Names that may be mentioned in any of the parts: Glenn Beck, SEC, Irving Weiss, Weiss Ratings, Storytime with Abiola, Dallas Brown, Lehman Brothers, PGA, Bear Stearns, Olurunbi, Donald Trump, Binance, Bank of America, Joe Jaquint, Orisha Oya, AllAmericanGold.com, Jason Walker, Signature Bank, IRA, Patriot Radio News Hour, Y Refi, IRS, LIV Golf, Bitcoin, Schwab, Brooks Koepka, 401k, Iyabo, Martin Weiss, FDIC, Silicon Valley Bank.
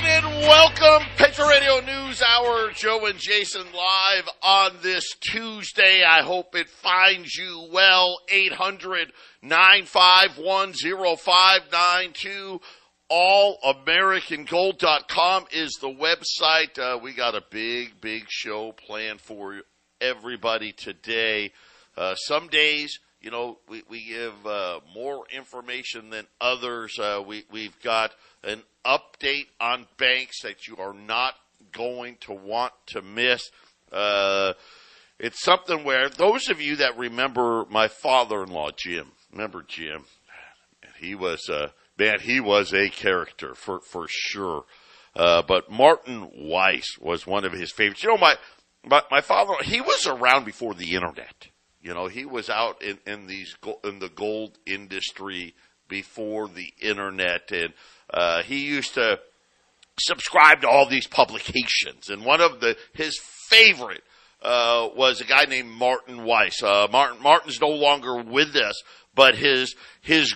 morning and welcome. Patriot Radio News Hour, Joe and Jason live on this Tuesday. I hope it finds you well. 800-951-0592. AllAmericanGold.com is the website. We got a big show planned for everybody today. Some days, you know, we give more information than others. We've got an update on banks that you are not going to want to miss. It's something where those of you that remember my father-in-law, Jim, remember Jim? He was a character for sure. But Martin Weiss was one of his favorites. You know, my father-in-law, he was around before the internet. You know, he was out in the gold industry before the internet, and he used to subscribe to all these publications. And one of his favorite was a guy named Martin Weiss. Martin's no longer with us, but his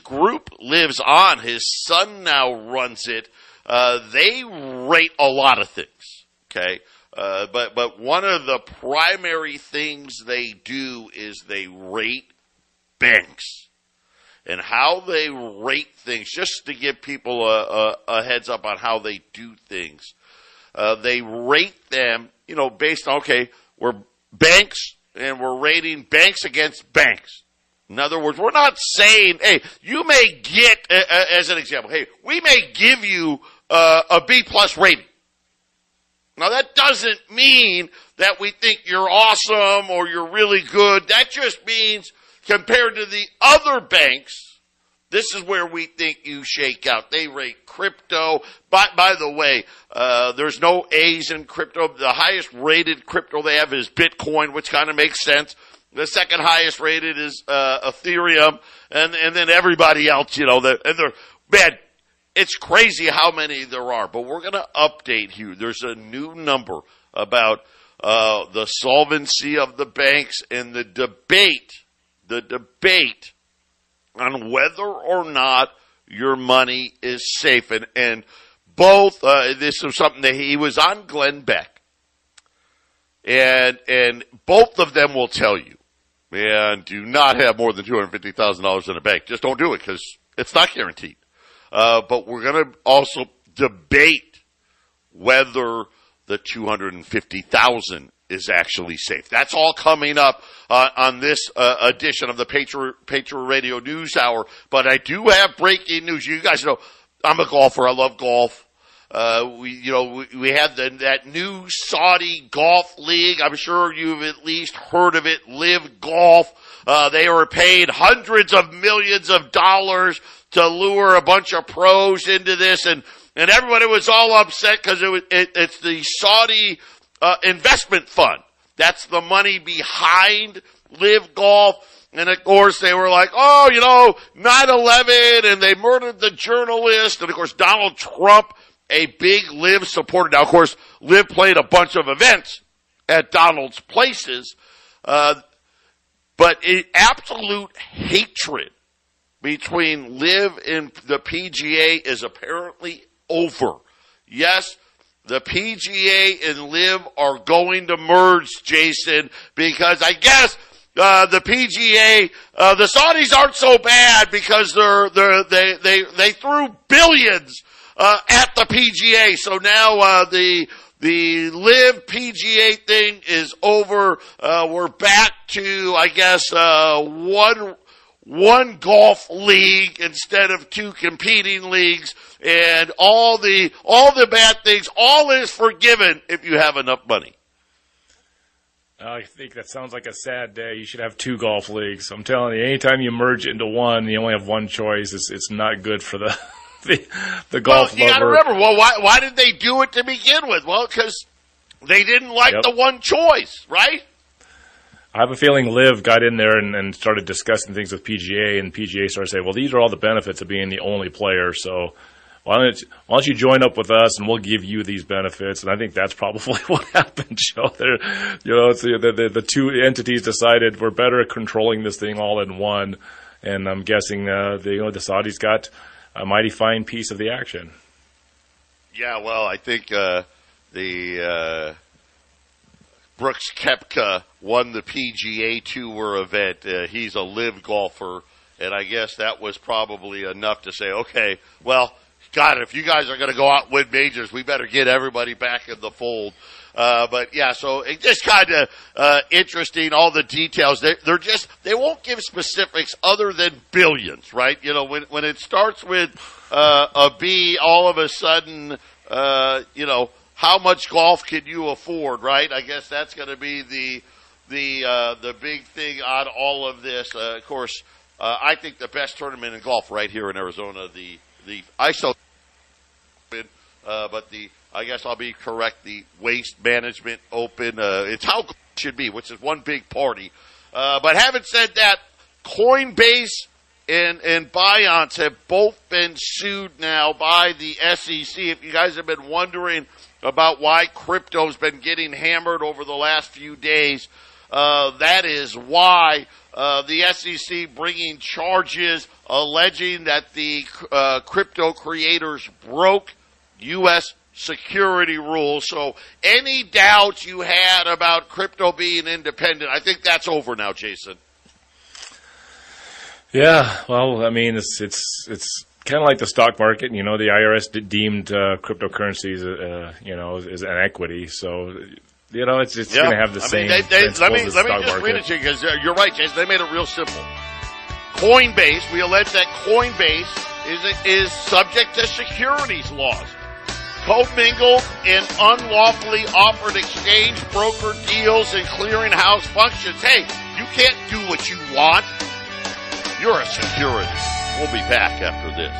group lives on. His son now runs it. They rate a lot of things, okay? But one of the primary things they do is they rate banks and how they rate things, just to give people a heads up on how they do things. They rate them, you know, based on, okay, we're banks and we're rating banks against banks. In other words, we're not saying, hey, you may get, as an example, hey, we may give you a B-plus rating. Now, that doesn't mean that we think you're awesome or you're really good. That just means compared to the other banks, this is where we think you shake out. They rate crypto. By the way, there's no A's in crypto. The highest rated crypto they have is Bitcoin, which kind of makes sense. The second highest rated is Ethereum, and then everybody else, you know, man, it's crazy how many there are, but we're going to update you. There's a new number about the solvency of the banks and the debate on whether or not your money is safe. And both, this was something that he was on Glenn Beck, and both of them will tell you, man, do not have more than $250,000 in a bank. Just don't do it because it's not guaranteed. But we're going to also debate whether the $250,000 is actually safe. That's all coming up on this edition of the Patriot Radio News Hour. But I do have breaking news. You guys know I'm a golfer. I love golf. We had that new Saudi golf league. I'm sure you've at least heard of it, LIV Golf. They were paid hundreds of millions of dollars to lure a bunch of pros into this, and everybody was all upset because it's the Saudi investment fund. That's the money behind LIV Golf. And, of course, they were like, oh, you know, 9/11, and they murdered the journalist. And, of course, Donald Trump, a big LIV supporter. Now, of course, LIV played a bunch of events at Donald's places, but absolute hatred between LIV and the PGA is apparently over. Yes, the PGA and LIV are going to merge, Jason, because I guess the PGA, the Saudis aren't so bad because they threw billions at the PGA. So now, the LIV PGA thing is over. We're back to, I guess, one golf league instead of two competing leagues, and all the bad things, all is forgiven if you have enough money. I think that sounds like a sad day. You should have two golf leagues. I'm telling you, anytime you merge into one, you only have one choice. It's not good for the the golf lover. You got to remember, why did they do it to begin with? Well, because they didn't like the one choice, right? I have a feeling LIV got in there and started discussing things with PGA, and PGA started saying, well, these are all the benefits of being the only player, so why don't you join up with us, and we'll give you these benefits. And I think that's probably what happened, Joe. The two entities decided we're better at controlling this thing all in one, and I'm guessing the Saudis got a mighty fine piece of the action. Yeah, well, I think the Brooks Koepka won the PGA Tour event. He's a LIV golfer, and I guess that was probably enough to say, okay, well, God, if you guys are going to go out and win majors, we better get everybody back in the fold. But yeah, so it's just kind of interesting, all the details. They're just, they won't give specifics other than billions, right? You know, when it starts with a B, all of a sudden, you know, how much golf can you afford, right? I guess that's going to be the big thing on all of this. Of course, I think the best tournament in golf right here in Arizona, the ISO, but the, I guess I'll be correct, the Waste Management Open. It's how it should be, which is one big party. But having said that, Coinbase and Binance have both been sued now by the SEC. If you guys have been wondering about why crypto's been getting hammered over the last few days, that is why. The SEC bringing charges alleging that the crypto creators broke U.S. security rules. So any doubts you had about crypto being independent, I think that's over now, Jason. Yeah, well, I mean, it's kind of like the stock market. You know, the IRS deemed cryptocurrencies, you know, is an equity. So. You know, it's going to have the same. Let me just read it to you because you're right, Jason. They made it real simple. Coinbase, we allege that Coinbase is subject to securities laws. Co-mingled and unlawfully offered exchange, broker deals, and clearinghouse functions. Hey, you can't do what you want. You're a security. We'll be back after this.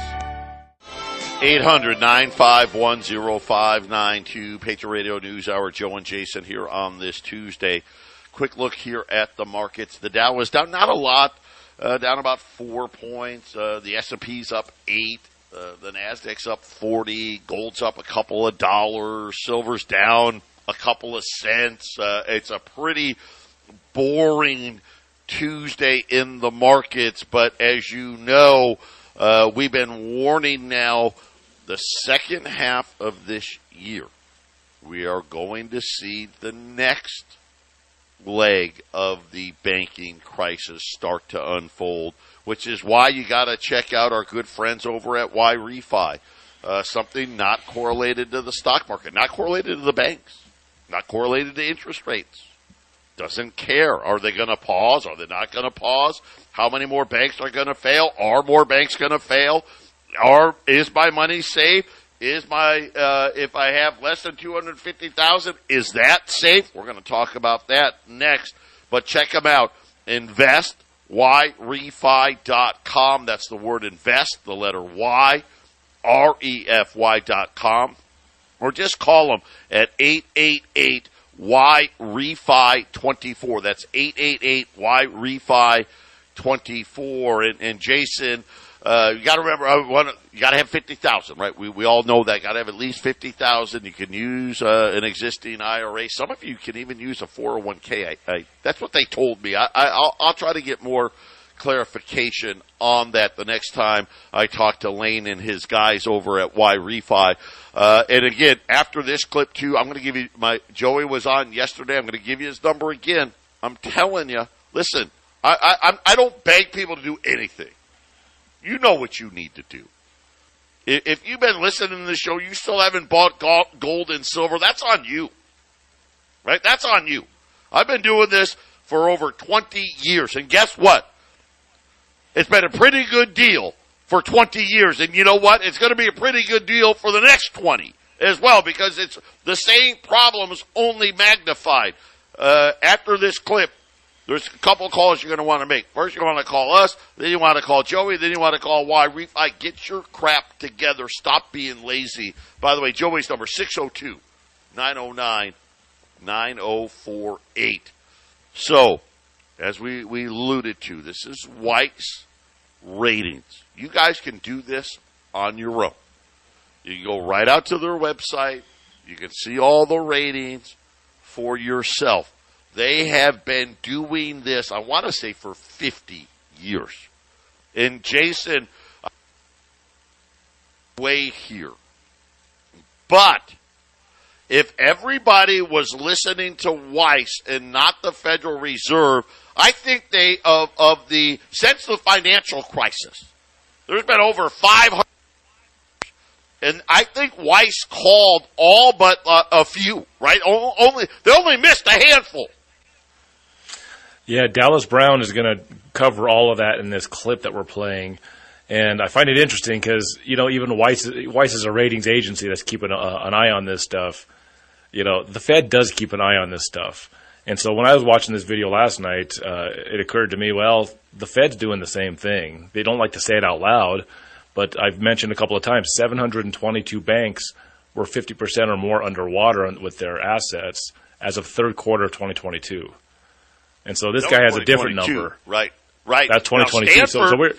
800-951-0592, Patriot Radio News Hour. Joe and Jason here on this Tuesday. Quick look here at the markets. The Dow was down, not a lot, down about 4 points. The S&P's up 8. The Nasdaq's up 40. Gold's up a couple of dollars. Silver's down a couple of cents. It's a pretty boring Tuesday in the markets, but as you know, we've been warning now the second half of this year. We are going to see the next leg of the banking crisis start to unfold, which is why you got to check out our good friends over at Y Refi, something not correlated to the stock market, not correlated to the banks, not correlated to interest rates. Doesn't care. Are they going to pause? Are they not going to pause? How many more banks are going to fail? Are more banks going to fail? Is my money safe? Is my if I have less than $250,000, is that safe? We're going to talk about that next. But check them out. Invest YRefi.com. That's the word invest, the letter Y, REFY.com. Or just call them at 888 Y-REFI-24. That's 888-Y-REFI-24. And Jason, you got to remember, you got to have $50,000, right? We all know that. Got to have at least $50,000. You can use an existing IRA. Some of you can even use a 401k. That's what they told me. I'll try to get more clarification on that the next time I talk to Lane and his guys over at Y Refi. And again, after this clip too, I'm going to give you my, Joey was on yesterday. I'm going to give you his number again. I'm telling you, listen, I don't beg people to do anything. You know what you need to do. If you've been listening to the show, you still haven't bought gold and silver. That's on you, right? That's on you. I've been doing this for over 20 years. And guess what? It's been a pretty good deal for 20 years. And you know what? It's going to be a pretty good deal for the next 20 as well, because it's the same problems, only magnified. After this clip, there's a couple calls you're going to want to make. First, you want to call us. Then you want to call Joey. Then you want to call Y Refi. Get your crap together. Stop being lazy. By the way, Joey's number 602-909-9048. So, as we alluded to, this is Weiss Ratings. You guys can do this on your own. You can go right out to their website. You can see all the ratings for yourself. They have been doing this, I want to say, for 50 years. And Jason, way here, But if everybody was listening to Weiss and not the Federal Reserve, I think they, of the, since the financial crisis, there's been over 500, and I think Weiss called all but a few, right? They only missed a handful. Yeah, Dallas Brown is going to cover all of that in this clip that we're playing. And I find it interesting because, you know, even Weiss is a ratings agency that's keeping an eye on this stuff. You know, the Fed does keep an eye on this stuff. And so when I was watching this video last night, it occurred to me, well, the Fed's doing the same thing. They don't like to say it out loud, but I've mentioned a couple of times, 722 banks were 50% or more underwater with their assets as of third quarter of 2022. And so this guy has a different number. Right. That's 2022. Now, Stanford,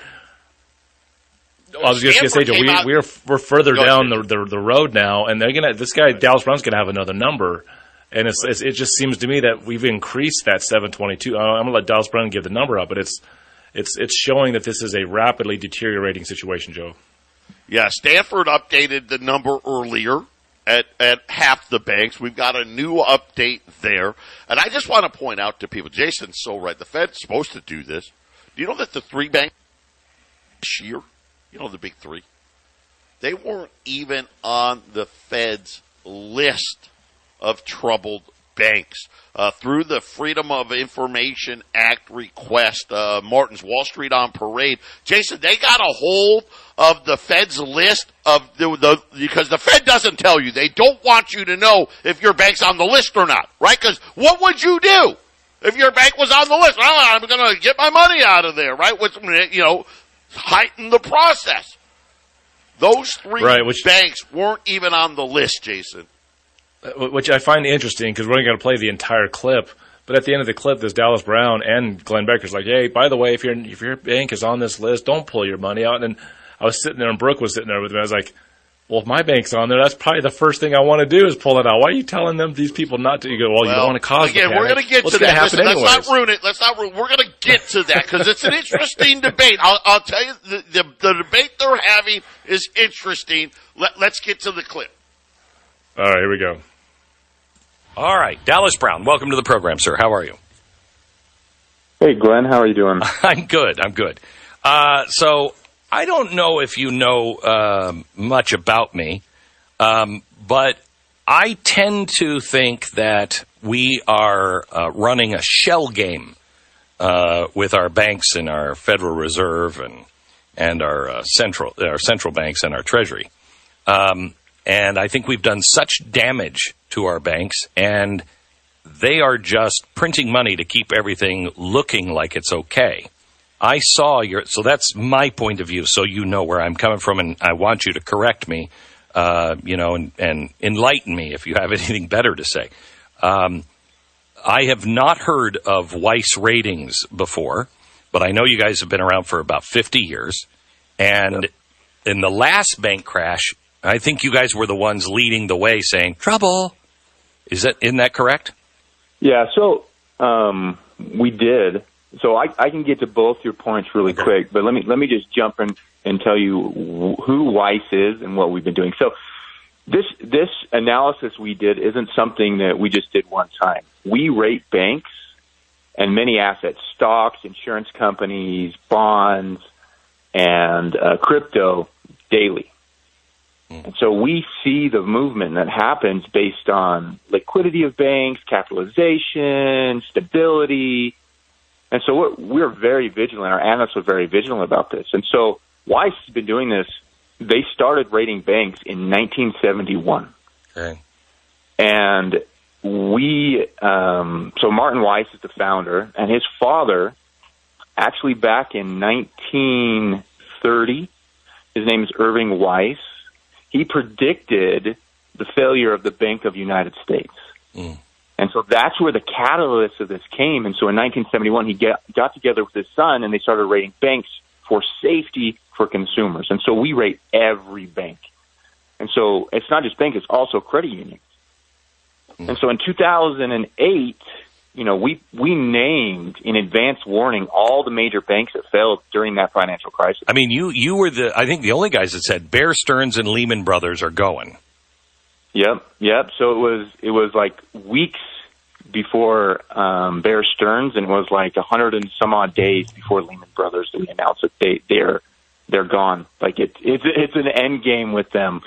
I was just going to say, we're further down the road now, and they're going to. This guy Dallas Brown's going to have another number, and it just seems to me that we've increased that 722. I'm going to let Dallas Brown give the number up, but it's showing that this is a rapidly deteriorating situation, Joe. Yeah, Stanford updated the number earlier at half the banks. We've got a new update there, and I just want to point out to people, Jason's so right. The Fed's supposed to do this. Do you know that the three banks this year? You know, the big three. They weren't even on the Fed's list of troubled banks. Through the Freedom of Information Act request, Martin's Wall Street on Parade, Jason, they got a hold of the Fed's list of because the Fed doesn't tell you. They don't want you to know if your bank's on the list or not, right? Because what would you do if your bank was on the list? Well, I'm going to get my money out of there, right? Which, you know, heighten the process. Those three banks weren't even on the list, Jason. Which I find interesting because we're only going to play the entire clip. But at the end of the clip, there's Dallas Brown and Glenn Becker's like, hey, by the way, if your bank is on this list, don't pull your money out. And I was sitting there, and Brooke was sitting there with me. I was like, well, if my bank's on there, that's probably the first thing I want to do is pull it out. Why are you telling these people not to? You go, well, you don't want to cause again, the panic. We're going to get to that. Listen, let's not ruin it. We're going to get to that because it's an interesting debate. I'll tell you, the debate they're having is interesting. Let's get to the clip. All right, here we go. All right, Dallas Brown, welcome to the program, sir. How are you? Hey, Glenn, how are you doing? I'm good. So I don't know if you know much about me, but I tend to think that we are running a shell game with our banks and our Federal Reserve and our central banks and our Treasury. And I think we've done such damage to our banks, and they are just printing money to keep everything looking like it's okay. I saw so that's my point of view, so you know where I'm coming from, and I want you to correct me, and enlighten me if you have anything better to say. I have not heard of Weiss Ratings before, but I know you guys have been around for about 50 years, and in the last bank crash, I think you guys were the ones leading the way saying, trouble. Isn't that correct? Yeah, so we did. So I can get to both your points really quick, but let me just jump in and tell you who Weiss is and what we've been doing. So this analysis we did isn't something that we just did one time. We rate banks and many assets, stocks, insurance companies, bonds, and crypto daily. And so we see the movement that happens based on liquidity of banks, capitalization, stability. And so we're very vigilant. Our analysts were very vigilant about this. And so Weiss has been doing this. They started rating banks in 1971. Okay. And we so Martin Weiss is the founder, and his father actually back in 1930, his name is Irving Weiss, he predicted the failure of the Bank of the United States. Mm. And so that's where the catalyst of this came. And so in 1971, he got together with his son, and they started rating banks for safety for consumers. And so we rate every bank. And so it's not just banks, it's also credit unions. Mm. And so in 2008, you know, we named in advance warning all the major banks that failed during that financial crisis. I mean, you were I think the only guys that said Bear Stearns and Lehman Brothers are going. Yep. So it was like weeks before Bear Stearns, and it was like 100 and some odd days before Lehman Brothers that we announced that they're gone. Like it's an end game with them.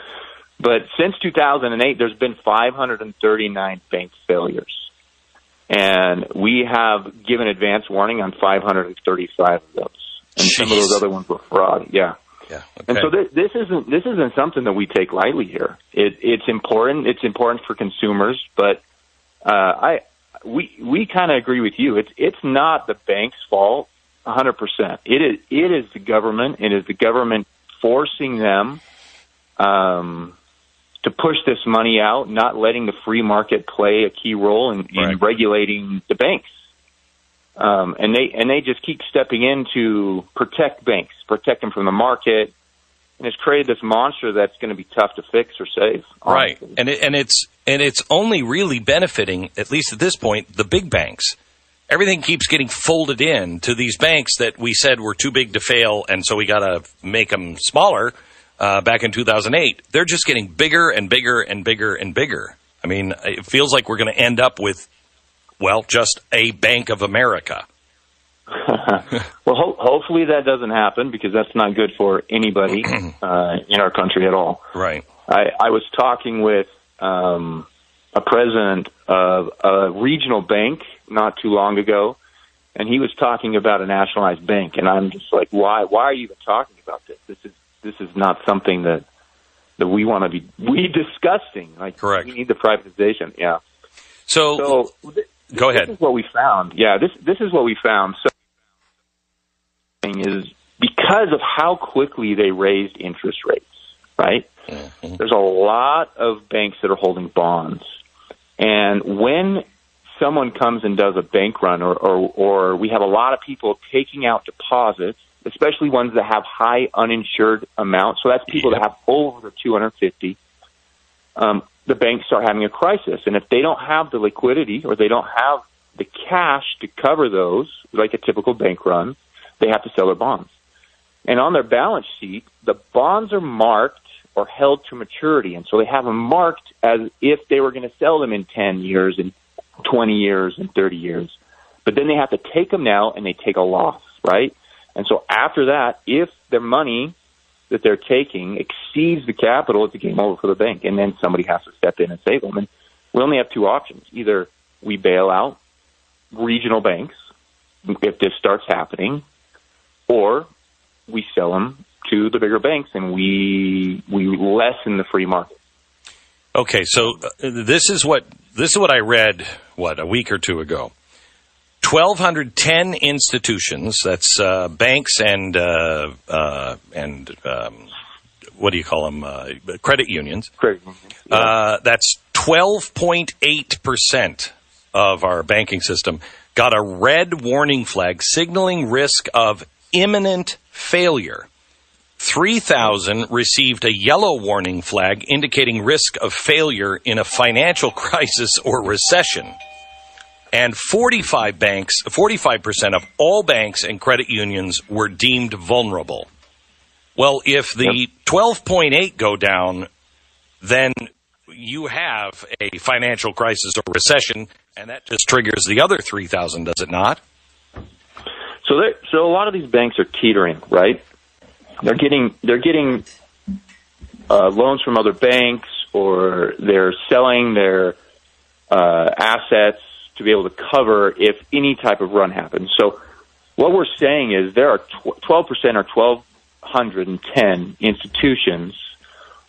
But since 2008, there's been 539 bank failures, and we have given advance warning on 535 of those, and Jeez. Some of those other ones were fraud. Yeah. Yeah, okay. And so this isn't something that we take lightly here. It's important. It's important for consumers, but we kind of agree with you. It's not the bank's fault 100%. It is the government. It is the government forcing them to push this money out, not letting the free market play a key role in regulating the banks. And they just keep stepping in to protect banks, protect them from the market, and it's created this monster that's going to be tough to fix or save. Honestly. Right, and it's only really benefiting, at least at this point, the big banks. Everything keeps getting folded in to these banks that we said were too big to fail, and so we got to make them smaller. Back in 2008, they're just getting bigger and bigger and bigger and bigger. I mean, it feels like we're going to end up with. Well, just a Bank of America. Well, hopefully that doesn't happen, because that's not good for anybody in our country at all. Right. I was talking with a president of a regional bank not too long ago, and he was talking about a nationalized bank, and I'm just like, why are you even talking about this? This is not something that we want to be discussing. Like, correct. We need the privatization. Yeah. So go ahead. This is what we found. Yeah, this is what we found. So is because of how quickly they raised interest rates, right? Mm-hmm. There's a lot of banks that are holding bonds. And when someone comes and does a bank run or we have a lot of people taking out deposits, especially ones that have high uninsured amounts. So that's people that have over 250. The banks are having a crisis, and if they don't have the liquidity or they don't have the cash to cover those, like a typical bank run, they have to sell their bonds. And on their balance sheet, the bonds are marked or held to maturity, and so they have them marked as if they were going to sell them in 10 years and 20 years and 30 years. But then they have to take them now, and they take a loss, right? And so after that, if their money that they're taking exceeds the capital, it's a game over for the bank. And then somebody has to step in and save them. And we only have two options. Either we bail out regional banks if this starts happening, or we sell them to the bigger banks and we lessen the free market. Okay, so this is what I read, a week or two ago. 1,210 institutions, that's banks and what do you call them, credit unions. Credit unions. Yeah. That's 12.8% of our banking system got a red warning flag signaling risk of imminent failure. 3,000 received a yellow warning flag indicating risk of failure in a financial crisis or recession. And 45% of all banks and credit unions were deemed vulnerable. Well, if the 12.8 go down, then you have a financial crisis or recession, and that just triggers the other 3,000, does it not? So a lot of these banks are teetering, right? They're getting loans from other banks, or they're selling their assets to be able to cover if any type of run happens. So what we're saying is there are 12% or 1,210 institutions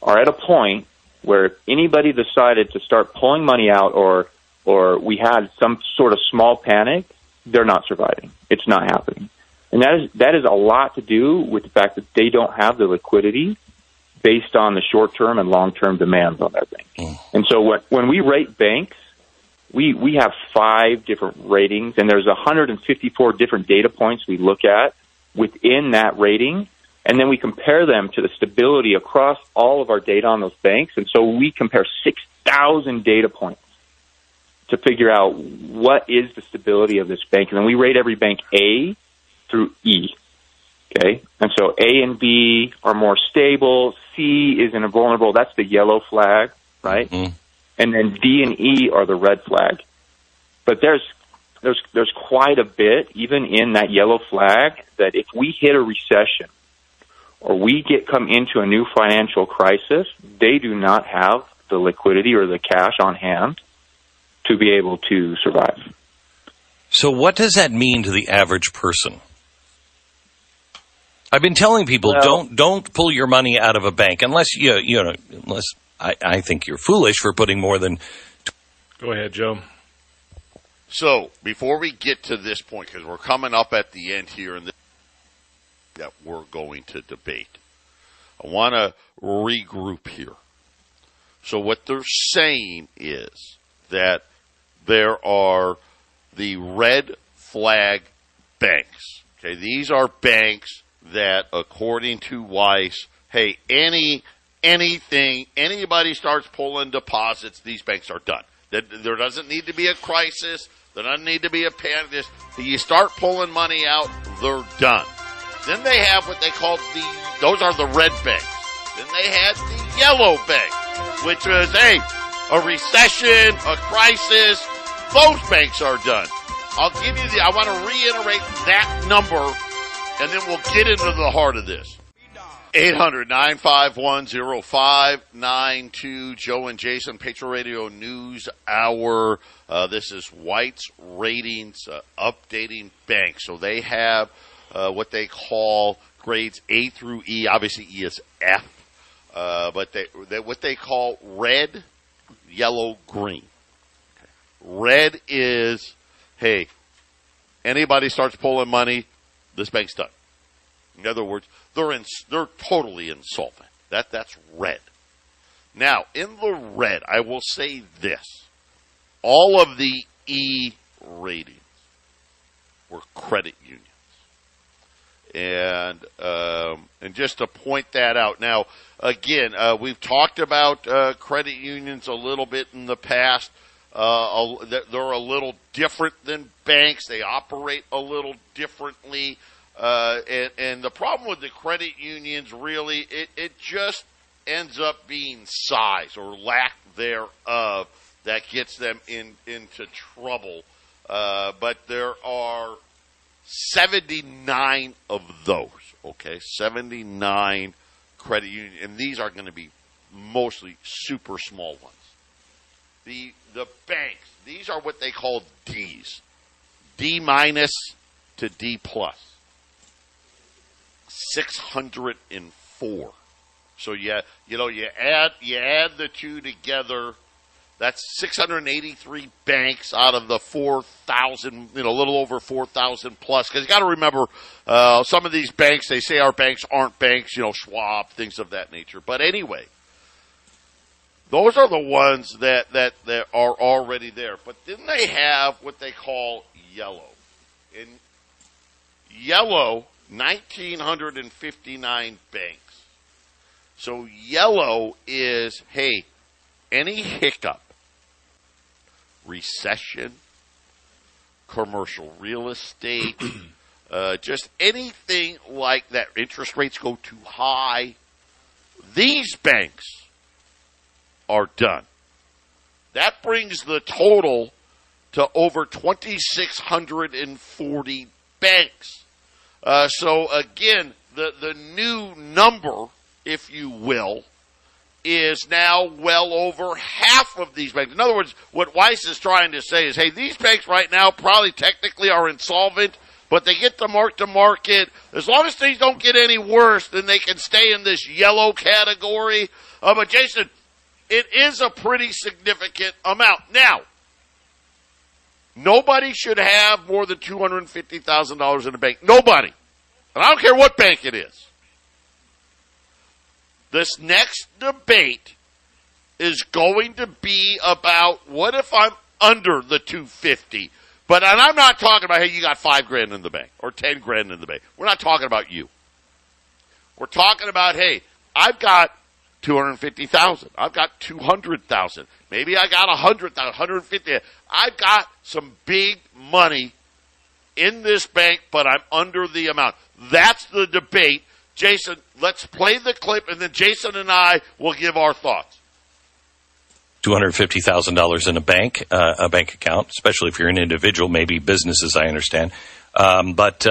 are at a point where if anybody decided to start pulling money out or we had some sort of small panic, they're not surviving. It's not happening. And that is a lot to do with the fact that they don't have the liquidity based on the short-term and long-term demands on their bank. And so when we rate banks, we have 5 different ratings, and there's 154 different data points we look at within that rating, and then we compare them to the stability across all of our data on those banks. And so we compare 6,000 data points to figure out what is the stability of this bank. And then we rate every bank A through E, okay? And so A and B are more stable. C is invulnerable. That's the yellow flag. right? Mm-hmm. And then D and E are the red flag. But there's quite a bit, even in that yellow flag, that if we hit a recession or we come into a new financial crisis, they do not have the liquidity or the cash on hand to be able to survive. So what does that mean to the average person? I've been telling people, well, don't pull your money out of a bank unless unless I think you're foolish for putting more than. Go ahead, Joe. So before we get to this point, because we're coming up at the end here and that we're going to debate, I want to regroup here. So what they're saying is that there are the red flag banks. Okay, these are banks that, according to Weiss, hey, anything, anybody starts pulling deposits, these banks are done. There doesn't need to be a crisis. There doesn't need to be a panic. You start pulling money out, they're done. Then they have what they call those are the red banks. Then they had the yellow banks, which was, hey, a recession, a crisis, those banks are done. I want to reiterate that number, and then we'll get into the heart of this. 800-951-0592. Joe and Jason, Patriot Radio News Hour. This is Weiss Ratings updating banks. So they have what they call grades A through E. Obviously, E is F. But they what they call red, yellow, green. Red is, hey, anybody starts pulling money, this bank's done. In other words, they're totally insolvent. That's red. Now, in the red, I will say this. All of the E ratings were credit unions. And just to point that out. Now, again, we've talked about credit unions a little bit in the past. They're a little different than banks. They operate a little differently. And the problem with the credit unions, really, it just ends up being size or lack thereof that gets them into trouble. But there are 79 of those, okay? 79 credit unions, and these are going to be mostly super small ones. The banks, these are what they call D's, D- to D+. 604. So you add the two together, that's 683 banks out of the 4,000, a little over 4,000 plus. Because you got to remember, some of these banks, they say our banks aren't banks, Schwab, things of that nature. But anyway, those are the ones that are already there. But then they have what they call yellow. And yellow, 1,959 banks. So yellow is, hey, any hiccup, recession, commercial real estate, just anything like that, interest rates go too high, these banks are done. That brings the total to over 2,640 banks. So again, the new number, if you will, is now well over half of these banks. In other words, what Weiss is trying to say is, hey, these banks right now probably technically are insolvent, but they get the mark-to-market. As long as things don't get any worse, then they can stay in this yellow category. But Jason, it is a pretty significant amount. Now, nobody should have more than $250,000 in a bank. Nobody. And I don't care what bank it is. This next debate is going to be about what if I'm under the 250? And I'm not talking about, hey, you got $5,000 in the bank or $10,000 in the bank. We're not talking about you. We're talking about, hey, I've got $250,000. I've got $200,000. Maybe I got $100,000, $150,000. I've got some big money in this bank, but I'm under the amount. That's the debate. Jason, let's play the clip, and then Jason and I will give our thoughts. $250,000 in a bank account, especially if you're an individual, maybe businesses, I understand. But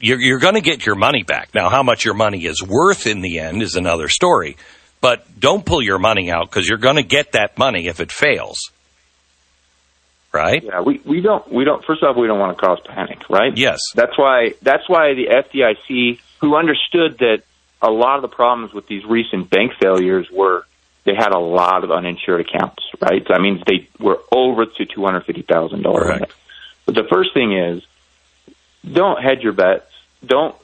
you're going to get your money back. Now, how much your money is worth in the end is another story. But don't pull your money out because you're going to get that money if it fails. Right? Yeah, we don't. First off, we don't want to cause panic, right? Yes. That's why the FDIC, who understood that a lot of the problems with these recent bank failures were they had a lot of uninsured accounts, right? So that means they were over to $250,000 limit. But the first thing is, don't hedge your bets. Don't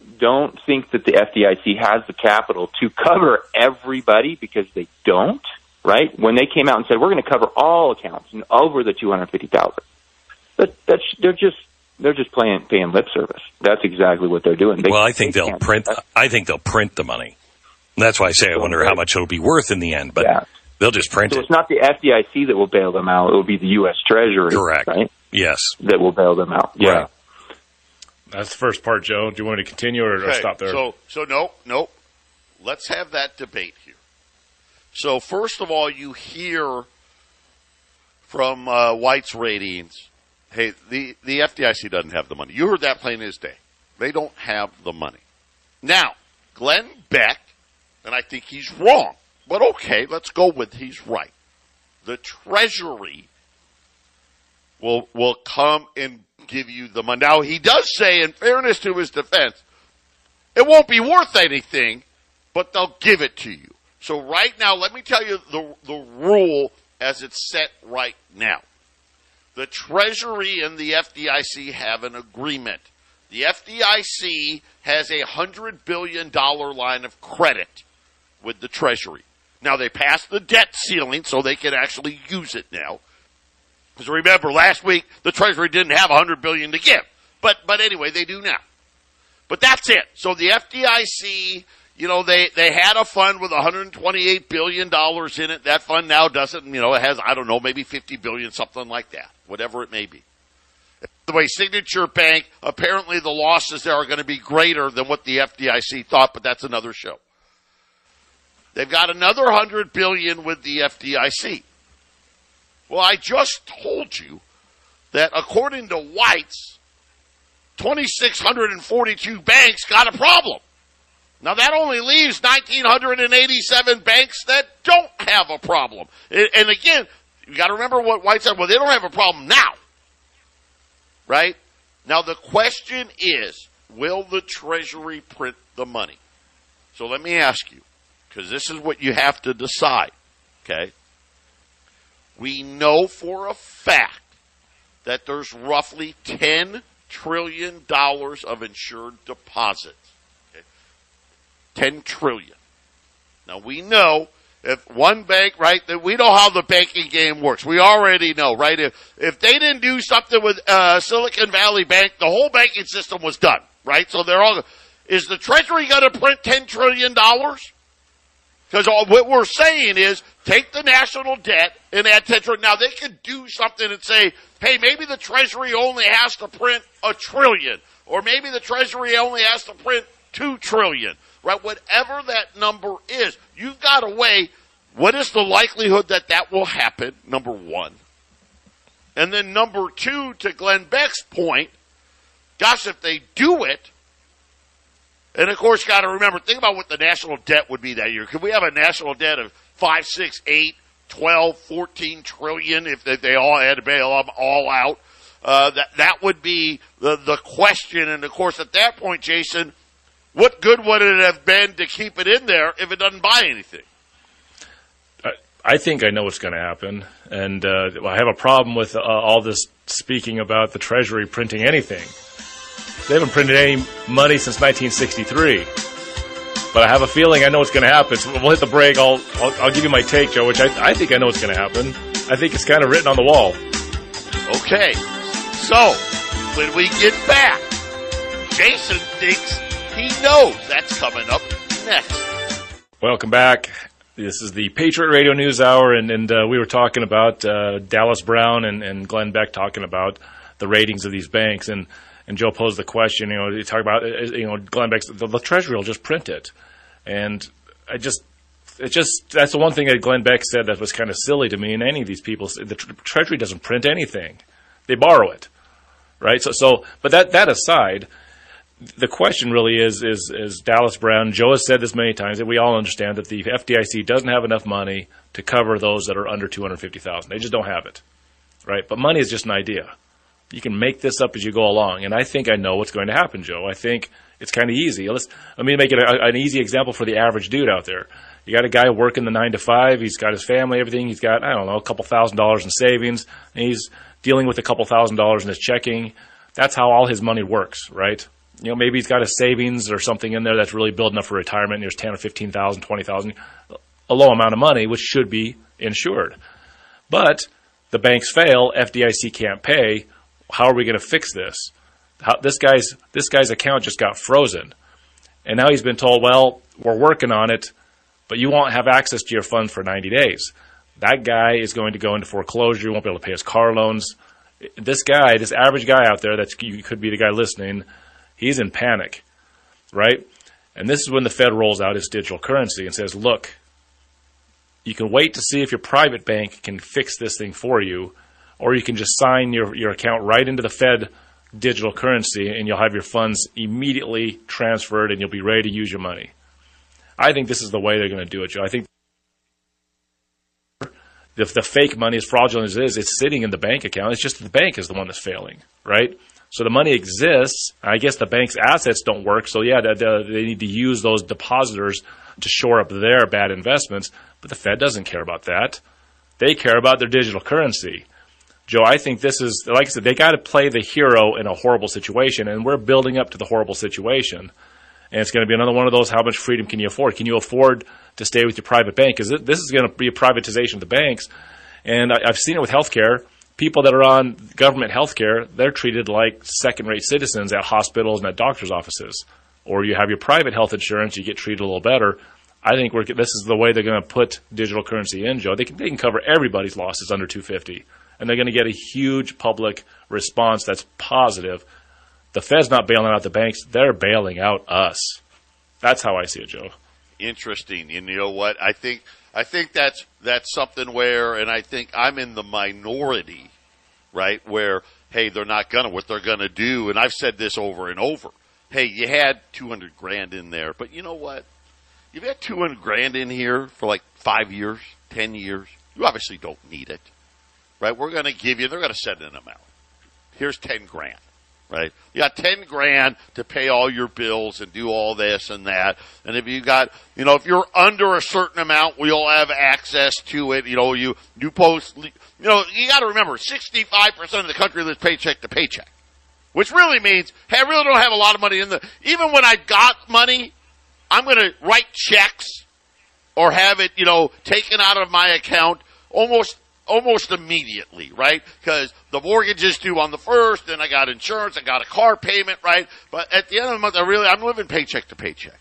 think that the FDIC has the capital to cover everybody because they don't. Right? When they came out and said, we're going to cover all accounts and over the $250,000. But they're just paying lip service. That's exactly what they're doing. I think they'll print the money. And that's why I say I wonder how much it'll be worth in the end, but yeah. They'll just print it. So it's not the FDIC that will bail them out. It will be the U.S. Treasury. Correct. Right? Yes. That will bail them out. Yeah. Right. That's the first part, Joe. Do you want me to continue or stop there? So no. Let's have that debate here. So, first of all, you hear from Weiss Ratings, hey, the FDIC doesn't have the money. You heard that plain as day. They don't have the money. Now, Glenn Beck, and I think he's wrong, but okay, let's go with he's right. The Treasury will come and give you the money. Now, he does say, in fairness to his defense, it won't be worth anything, but they'll give it to you. So right now, let me tell you the rule as it's set right now. The Treasury and the FDIC have an agreement. The FDIC has a $100 billion line of credit with the Treasury. Now, they passed the debt ceiling, so they can actually use it now. Because remember, last week, the Treasury didn't have $100 billion to give. But anyway, they do now. But that's it. So the FDIC... You know, they had a fund with $128 billion in it. That fund now doesn't, you know, it has, I don't know, maybe $50 billion, something like that, whatever it may be. The way Signature Bank, apparently the losses there are going to be greater than what the FDIC thought, but that's another show. They've got another $100 billion with the FDIC. Well, I just told you that according to Weiss, 2,642 banks got a problem. Now, that only leaves 1,987 banks that don't have a problem. And again, you got to remember what White said. Well, they don't have a problem now, right? Now, the question is, will the Treasury print the money? So let me ask you, because this is what you have to decide, okay? We know for a fact that there's roughly $10 trillion of insured deposits. $10 trillion. Now, we know if one bank, right, that we know how the banking game works. We already know, right? If they didn't do something with Silicon Valley Bank, the whole banking system was done, right? So they're all, is the Treasury going to print $10 trillion? Because what we're saying is take the national debt and add $10 trillion. Now, they could do something and say, hey, maybe the Treasury only has to print $1 trillion, or maybe the Treasury only has to print $2 trillion. Right, whatever that number is, you've got to weigh what is the likelihood that that will happen, number one. And then number two, to Glenn Beck's point, gosh, if they do it, and of course, got to remember, think about what the national debt would be that year. Could we have a national debt of 5, 6, 8, 12, 14 trillion if they all had to bail them all out? That would be the question. And of course, at that point, Jason, what good would it have been to keep it in there if it doesn't buy anything? I think I know what's going to happen, and I have a problem with all this speaking about the Treasury printing anything. They haven't printed any money since 1963, but I have a feeling I know what's going to happen. So we'll hit the break. I'll give you my take, Joe, which I think I know what's going to happen. I think it's kind of written on the wall. Okay, so when we get back, Jason thinks he knows. That's coming up next. Welcome back. This is the Patriot Radio News Hour, and we were talking about Dallas Brown and Glenn Beck talking about the ratings of these banks, and Joe posed the question, you know, you talk about, you know, Glenn Beck's, the Treasury will just print it. And I just It's just, that's the one thing that Glenn Beck said that was kind of silly to me. And any of these people, the Treasury doesn't print anything; they borrow it, right? So, but that aside, the question really is Dallas Brown. Joe has said this many times that we all understand that the FDIC doesn't have enough money to cover those that are under $250,000. They just don't have it, right? But money is just an idea. You can make this up as you go along, and I think I know what's going to happen, Joe. I think it's kind of easy. Let me make it an easy example for the average dude out there. You got a guy working the 9-to-5. He's got his family, everything. He's got, I don't know, a couple $1,000s in savings, and he's dealing with a couple $1,000s in his checking. That's how all his money works, right? You know, maybe he's got a savings or something in there that's really building up for retirement. And there's $10,000 or $15,000, $20,000, a low amount of money, which should be insured. But the banks fail. FDIC can't pay. How are we going to fix this? This guy's account just got frozen, and now he's been told, well, we're working on it, but you won't have access to your funds for 90 days. That guy is going to go into foreclosure. You won't be able to pay his car loans. This guy, this average guy out there, you could be the guy listening, he's in panic, right? And this is when the Fed rolls out its digital currency and says, look, you can wait to see if your private bank can fix this thing for you, or you can just sign your account right into the Fed digital currency, and you'll have your funds immediately transferred, and you'll be ready to use your money. I think this is the way they're going to do it, Joe. I think if the fake money, as fraudulent as it is, it's sitting in the bank account. It's just the bank is the one that's failing, right? So the money exists. I guess the bank's assets don't work, so yeah, they need to use those depositors to shore up their bad investments, but the Fed doesn't care about that. They care about their digital currency. Joe, I think this is, like I said, they got to play the hero in a horrible situation, and we're building up to the horrible situation. And it's going to be another one of those, how much freedom can you afford? Can you afford to stay with your private bank? Because this is going to be a privatization of the banks. And I've seen it with healthcare. People that are on government healthcare, they're treated like second-rate citizens at hospitals and at doctor's offices. Or you have your private health insurance, you get treated a little better. I think this is the way they're going to put digital currency in, Joe. They can cover everybody's losses under $250,000. And they're going to get a huge public response that's positive. The Fed's not bailing out the banks. They're bailing out us. That's how I see it, Joe. Interesting. And you know what? I think that's something where, and I think I'm in the minority, right, where, hey, they're not going to. What they're going to do, and I've said this over and over, hey, you had $200,000 in there. But you know what? You've had $200,000 in here for like 5 years, 10 years. You obviously don't need it. Right, we're going to give you, they're going to send an amount. Here's $10,000, right? You got $10,000 to pay all your bills and do all this and that. And if you got, you know, if you're under a certain amount, we all have access to it. You know, you post, you know, you got to remember, 65% of the country lives paycheck to paycheck, which really means, hey, I really don't have a lot of money in the, even when I got money, I'm going to write checks or have it, you know, taken out of my account almost immediately, right? Because the mortgage is due on the 1st, then I got insurance, I got a car payment, right? But at the end of the month, I'm living paycheck to paycheck.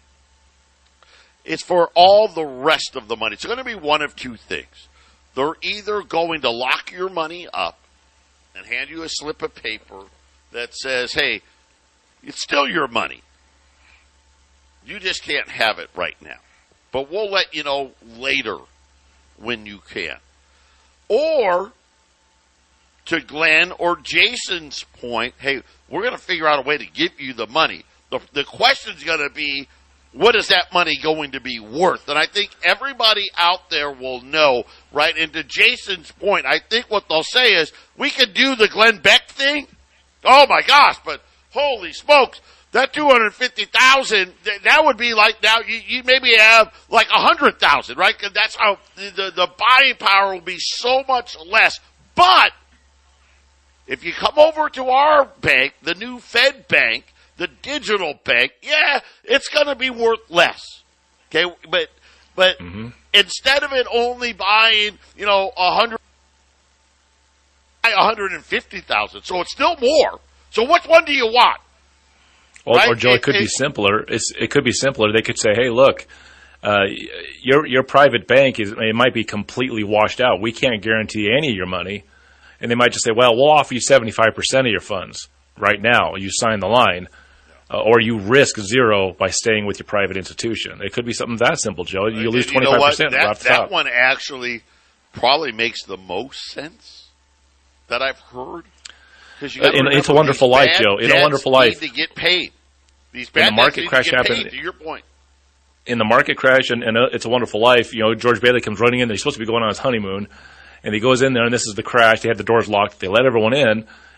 It's for all the rest of the money. It's going to be one of two things. They're either going to lock your money up and hand you a slip of paper that says, hey, it's still your money. You just can't have it right now. But we'll let you know later when you can. Or, to Glenn or Jason's point, hey, we're going to figure out a way to give you the money. The question's going to be, what is that money going to be worth? And I think everybody out there will know, right? And to Jason's point, I think what they'll say is, we could do the Glenn Beck thing. Oh, my gosh, but holy smokes. That $250,000, that would be like now you maybe have like $100,000, right? Because that's how the buying power will be so much less. But if you come over to our bank, the new Fed bank, the digital bank, yeah, it's going to be worth less. Okay, but instead of it only buying, you know, $150,000, so it's still more. So which one do you want? Well, right. Or Joe, it could be simpler. It could be simpler. They could say, "Hey, look, your private bank it might be completely washed out. We can't guarantee any of your money," and they might just say, "Well, we'll offer you 75% of your funds right now. You sign the line." or you risk zero by staying with your private institution. It could be something that simple, Joe. You lose 25%. You know what? That one actually probably makes the most sense that I've heard. It's a wonderful life, Joe. It's a wonderful life. Need to get paid. These bad debts need to get paid, to your point. In the market crash and It's a Wonderful Life, you know, George Bailey comes running in. He's supposed to be going on his honeymoon, and he goes in there, and this is the crash. They had the doors locked. They let everyone in,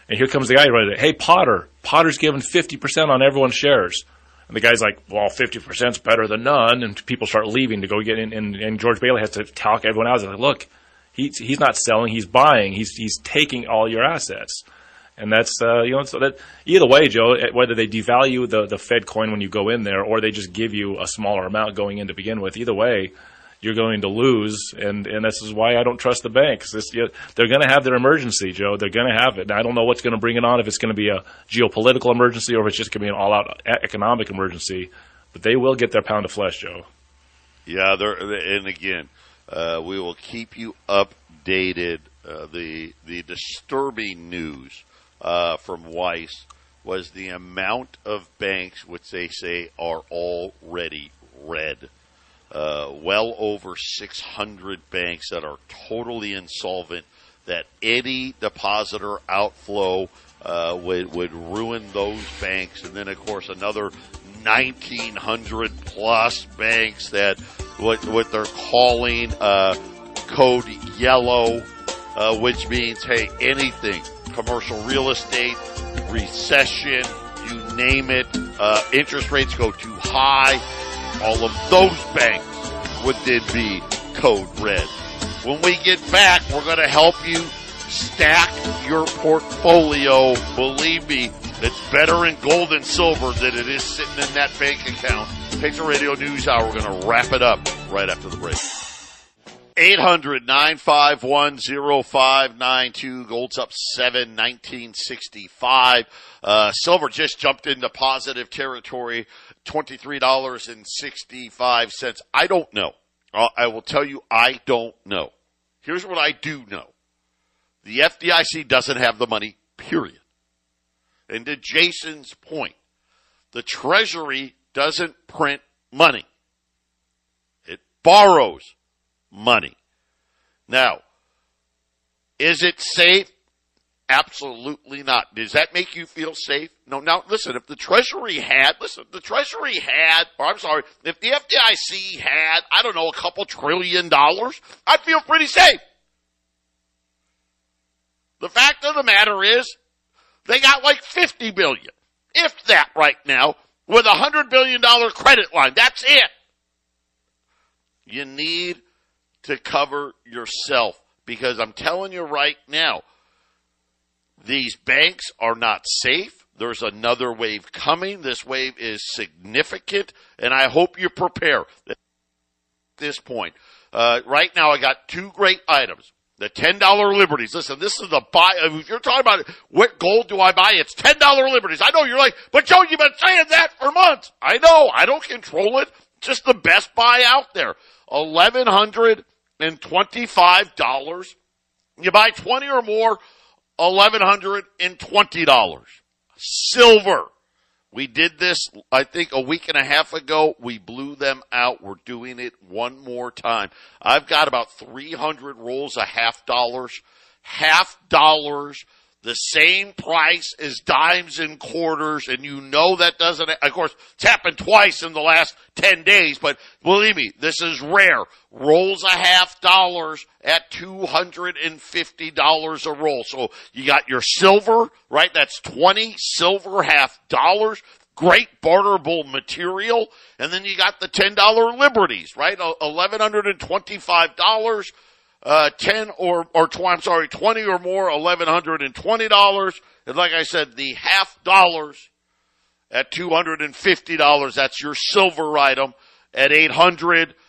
and here comes the guy right there. Hey, Potter's giving 50% on everyone's shares. And the guy's like, well, 50% is better than none, and people start leaving to go get in, and George Bailey has to talk everyone out. He's like, look, he's not selling. He's buying. He's taking all your assets. And that's, so that either way, Joe, whether they devalue the Fed coin when you go in there or they just give you a smaller amount going in to begin with, either way, you're going to lose. And this is why I don't trust the banks. They're going to have their emergency, Joe. They're going to have it. And I don't know what's going to bring it on, if it's going to be a geopolitical emergency or if it's just going to be an all-out economic emergency. But they will get their pound of flesh, Joe. Yeah, and again, we will keep you updated. The disturbing news from Weiss was the amount of banks which they say are already red. Well over 600 banks that are totally insolvent, that any depositor outflow would ruin those banks. And then, of course, another 1,900-plus banks that what they're calling code yellow, which means, hey, anything. Commercial real estate, recession, you name it, interest rates go too high, all of those banks would then be code red. When we get back, we're going to help you stack your portfolio. Believe me, it's better in gold and silver than it is sitting in that bank account. Patriot Radio News Hour, we're going to wrap it up right after the break. 800-951-0592. Gold's up 7.1965. Silver just jumped into positive territory, $23.65. I don't know. I will tell you, I don't know. Here's what I do know. The FDIC doesn't have the money, period. And to Jason's point, the Treasury doesn't print money. It borrows money. Now, is it safe? Absolutely not. Does that make you feel safe? No. Now, listen, if the FDIC had, a couple $1 trillion, I'd feel pretty safe. The fact of the matter is they got like $50 billion, if that, right now, with $100 billion credit line. That's it. You need to cover yourself, because I'm telling you right now, these banks are not safe. There's another wave coming. This wave is significant, and I hope you prepare at this point. Right now, I got two great items. The $10 Liberties. Listen, this is the buy. If you're talking about what gold do I buy, it's $10 Liberties. I know you're like, but Joe, you've been saying that for months. I know. I don't control it. Just the best buy out there. $1,125. You buy 20 or more, $1,120. Silver. We did this, I think, a week and a half ago. We blew them out. We're doing it one more time. I've got about 300 rolls of $0.50. $0.50. The same price as dimes and quarters, and you know that doesn't, of course, it's happened twice in the last 10 days, but believe me, this is rare. Rolls $0.50 at $250 a roll. So you got your silver, right? That's 20 silver $0.50. Great barterable material. And then you got the $10 Liberties, right? $1,125. 20 or more, $1,120. And like I said, the $0.50 at $250. That's your silver item at 800-951-0592.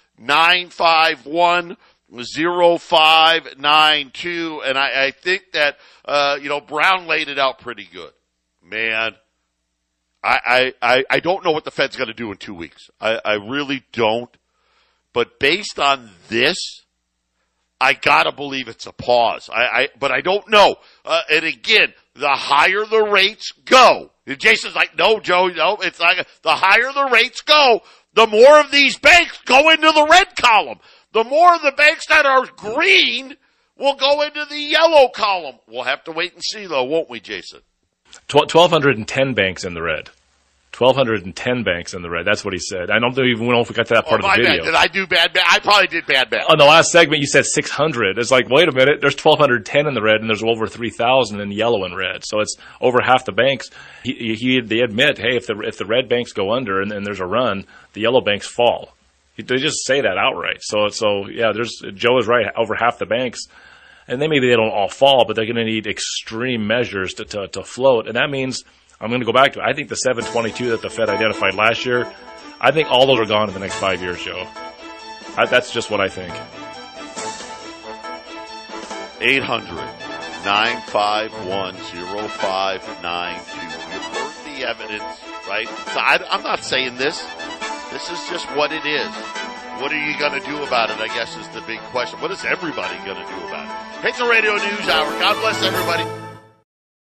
And I think that, Brown laid it out pretty good, man. I don't know what the Fed's going to do in 2 weeks. I really don't. But based on this, I gotta believe it's a pause. But I don't know. And again, the higher the rates go, and Jason's like, no, Joe, no, it's like the higher the rates go, the more of these banks go into the red column. The more of the banks that are green will go into the yellow column. We'll have to wait and see, though, won't we, Jason? 1,210 banks in the red. 1,210 banks in the red. That's what he said. I don't even know if we got to that part of the video. Did I do bad math? I probably did bad math. On the last segment, you said 600. It's like, wait a minute. There's 1,210 in the red, and there's over 3,000 in yellow and red. So it's over half the banks. They admit, hey, if the red banks go under and there's a run, the yellow banks fall. They just say that outright. So yeah, Joe is right. Over half the banks. And then maybe they don't all fall, but they're going to need extreme measures to float. And that means, I'm going to go back to it, I think the 722 that the Fed identified last year, I think all those are gone in the next 5 years, Joe. That's just what I think. 800-951-0592. You've heard the evidence, right? So I'm not saying this. This is just what it is. What are you going to do about it, I guess, is the big question. What is everybody going to do about it? Patriot Radio News Hour. God bless everybody.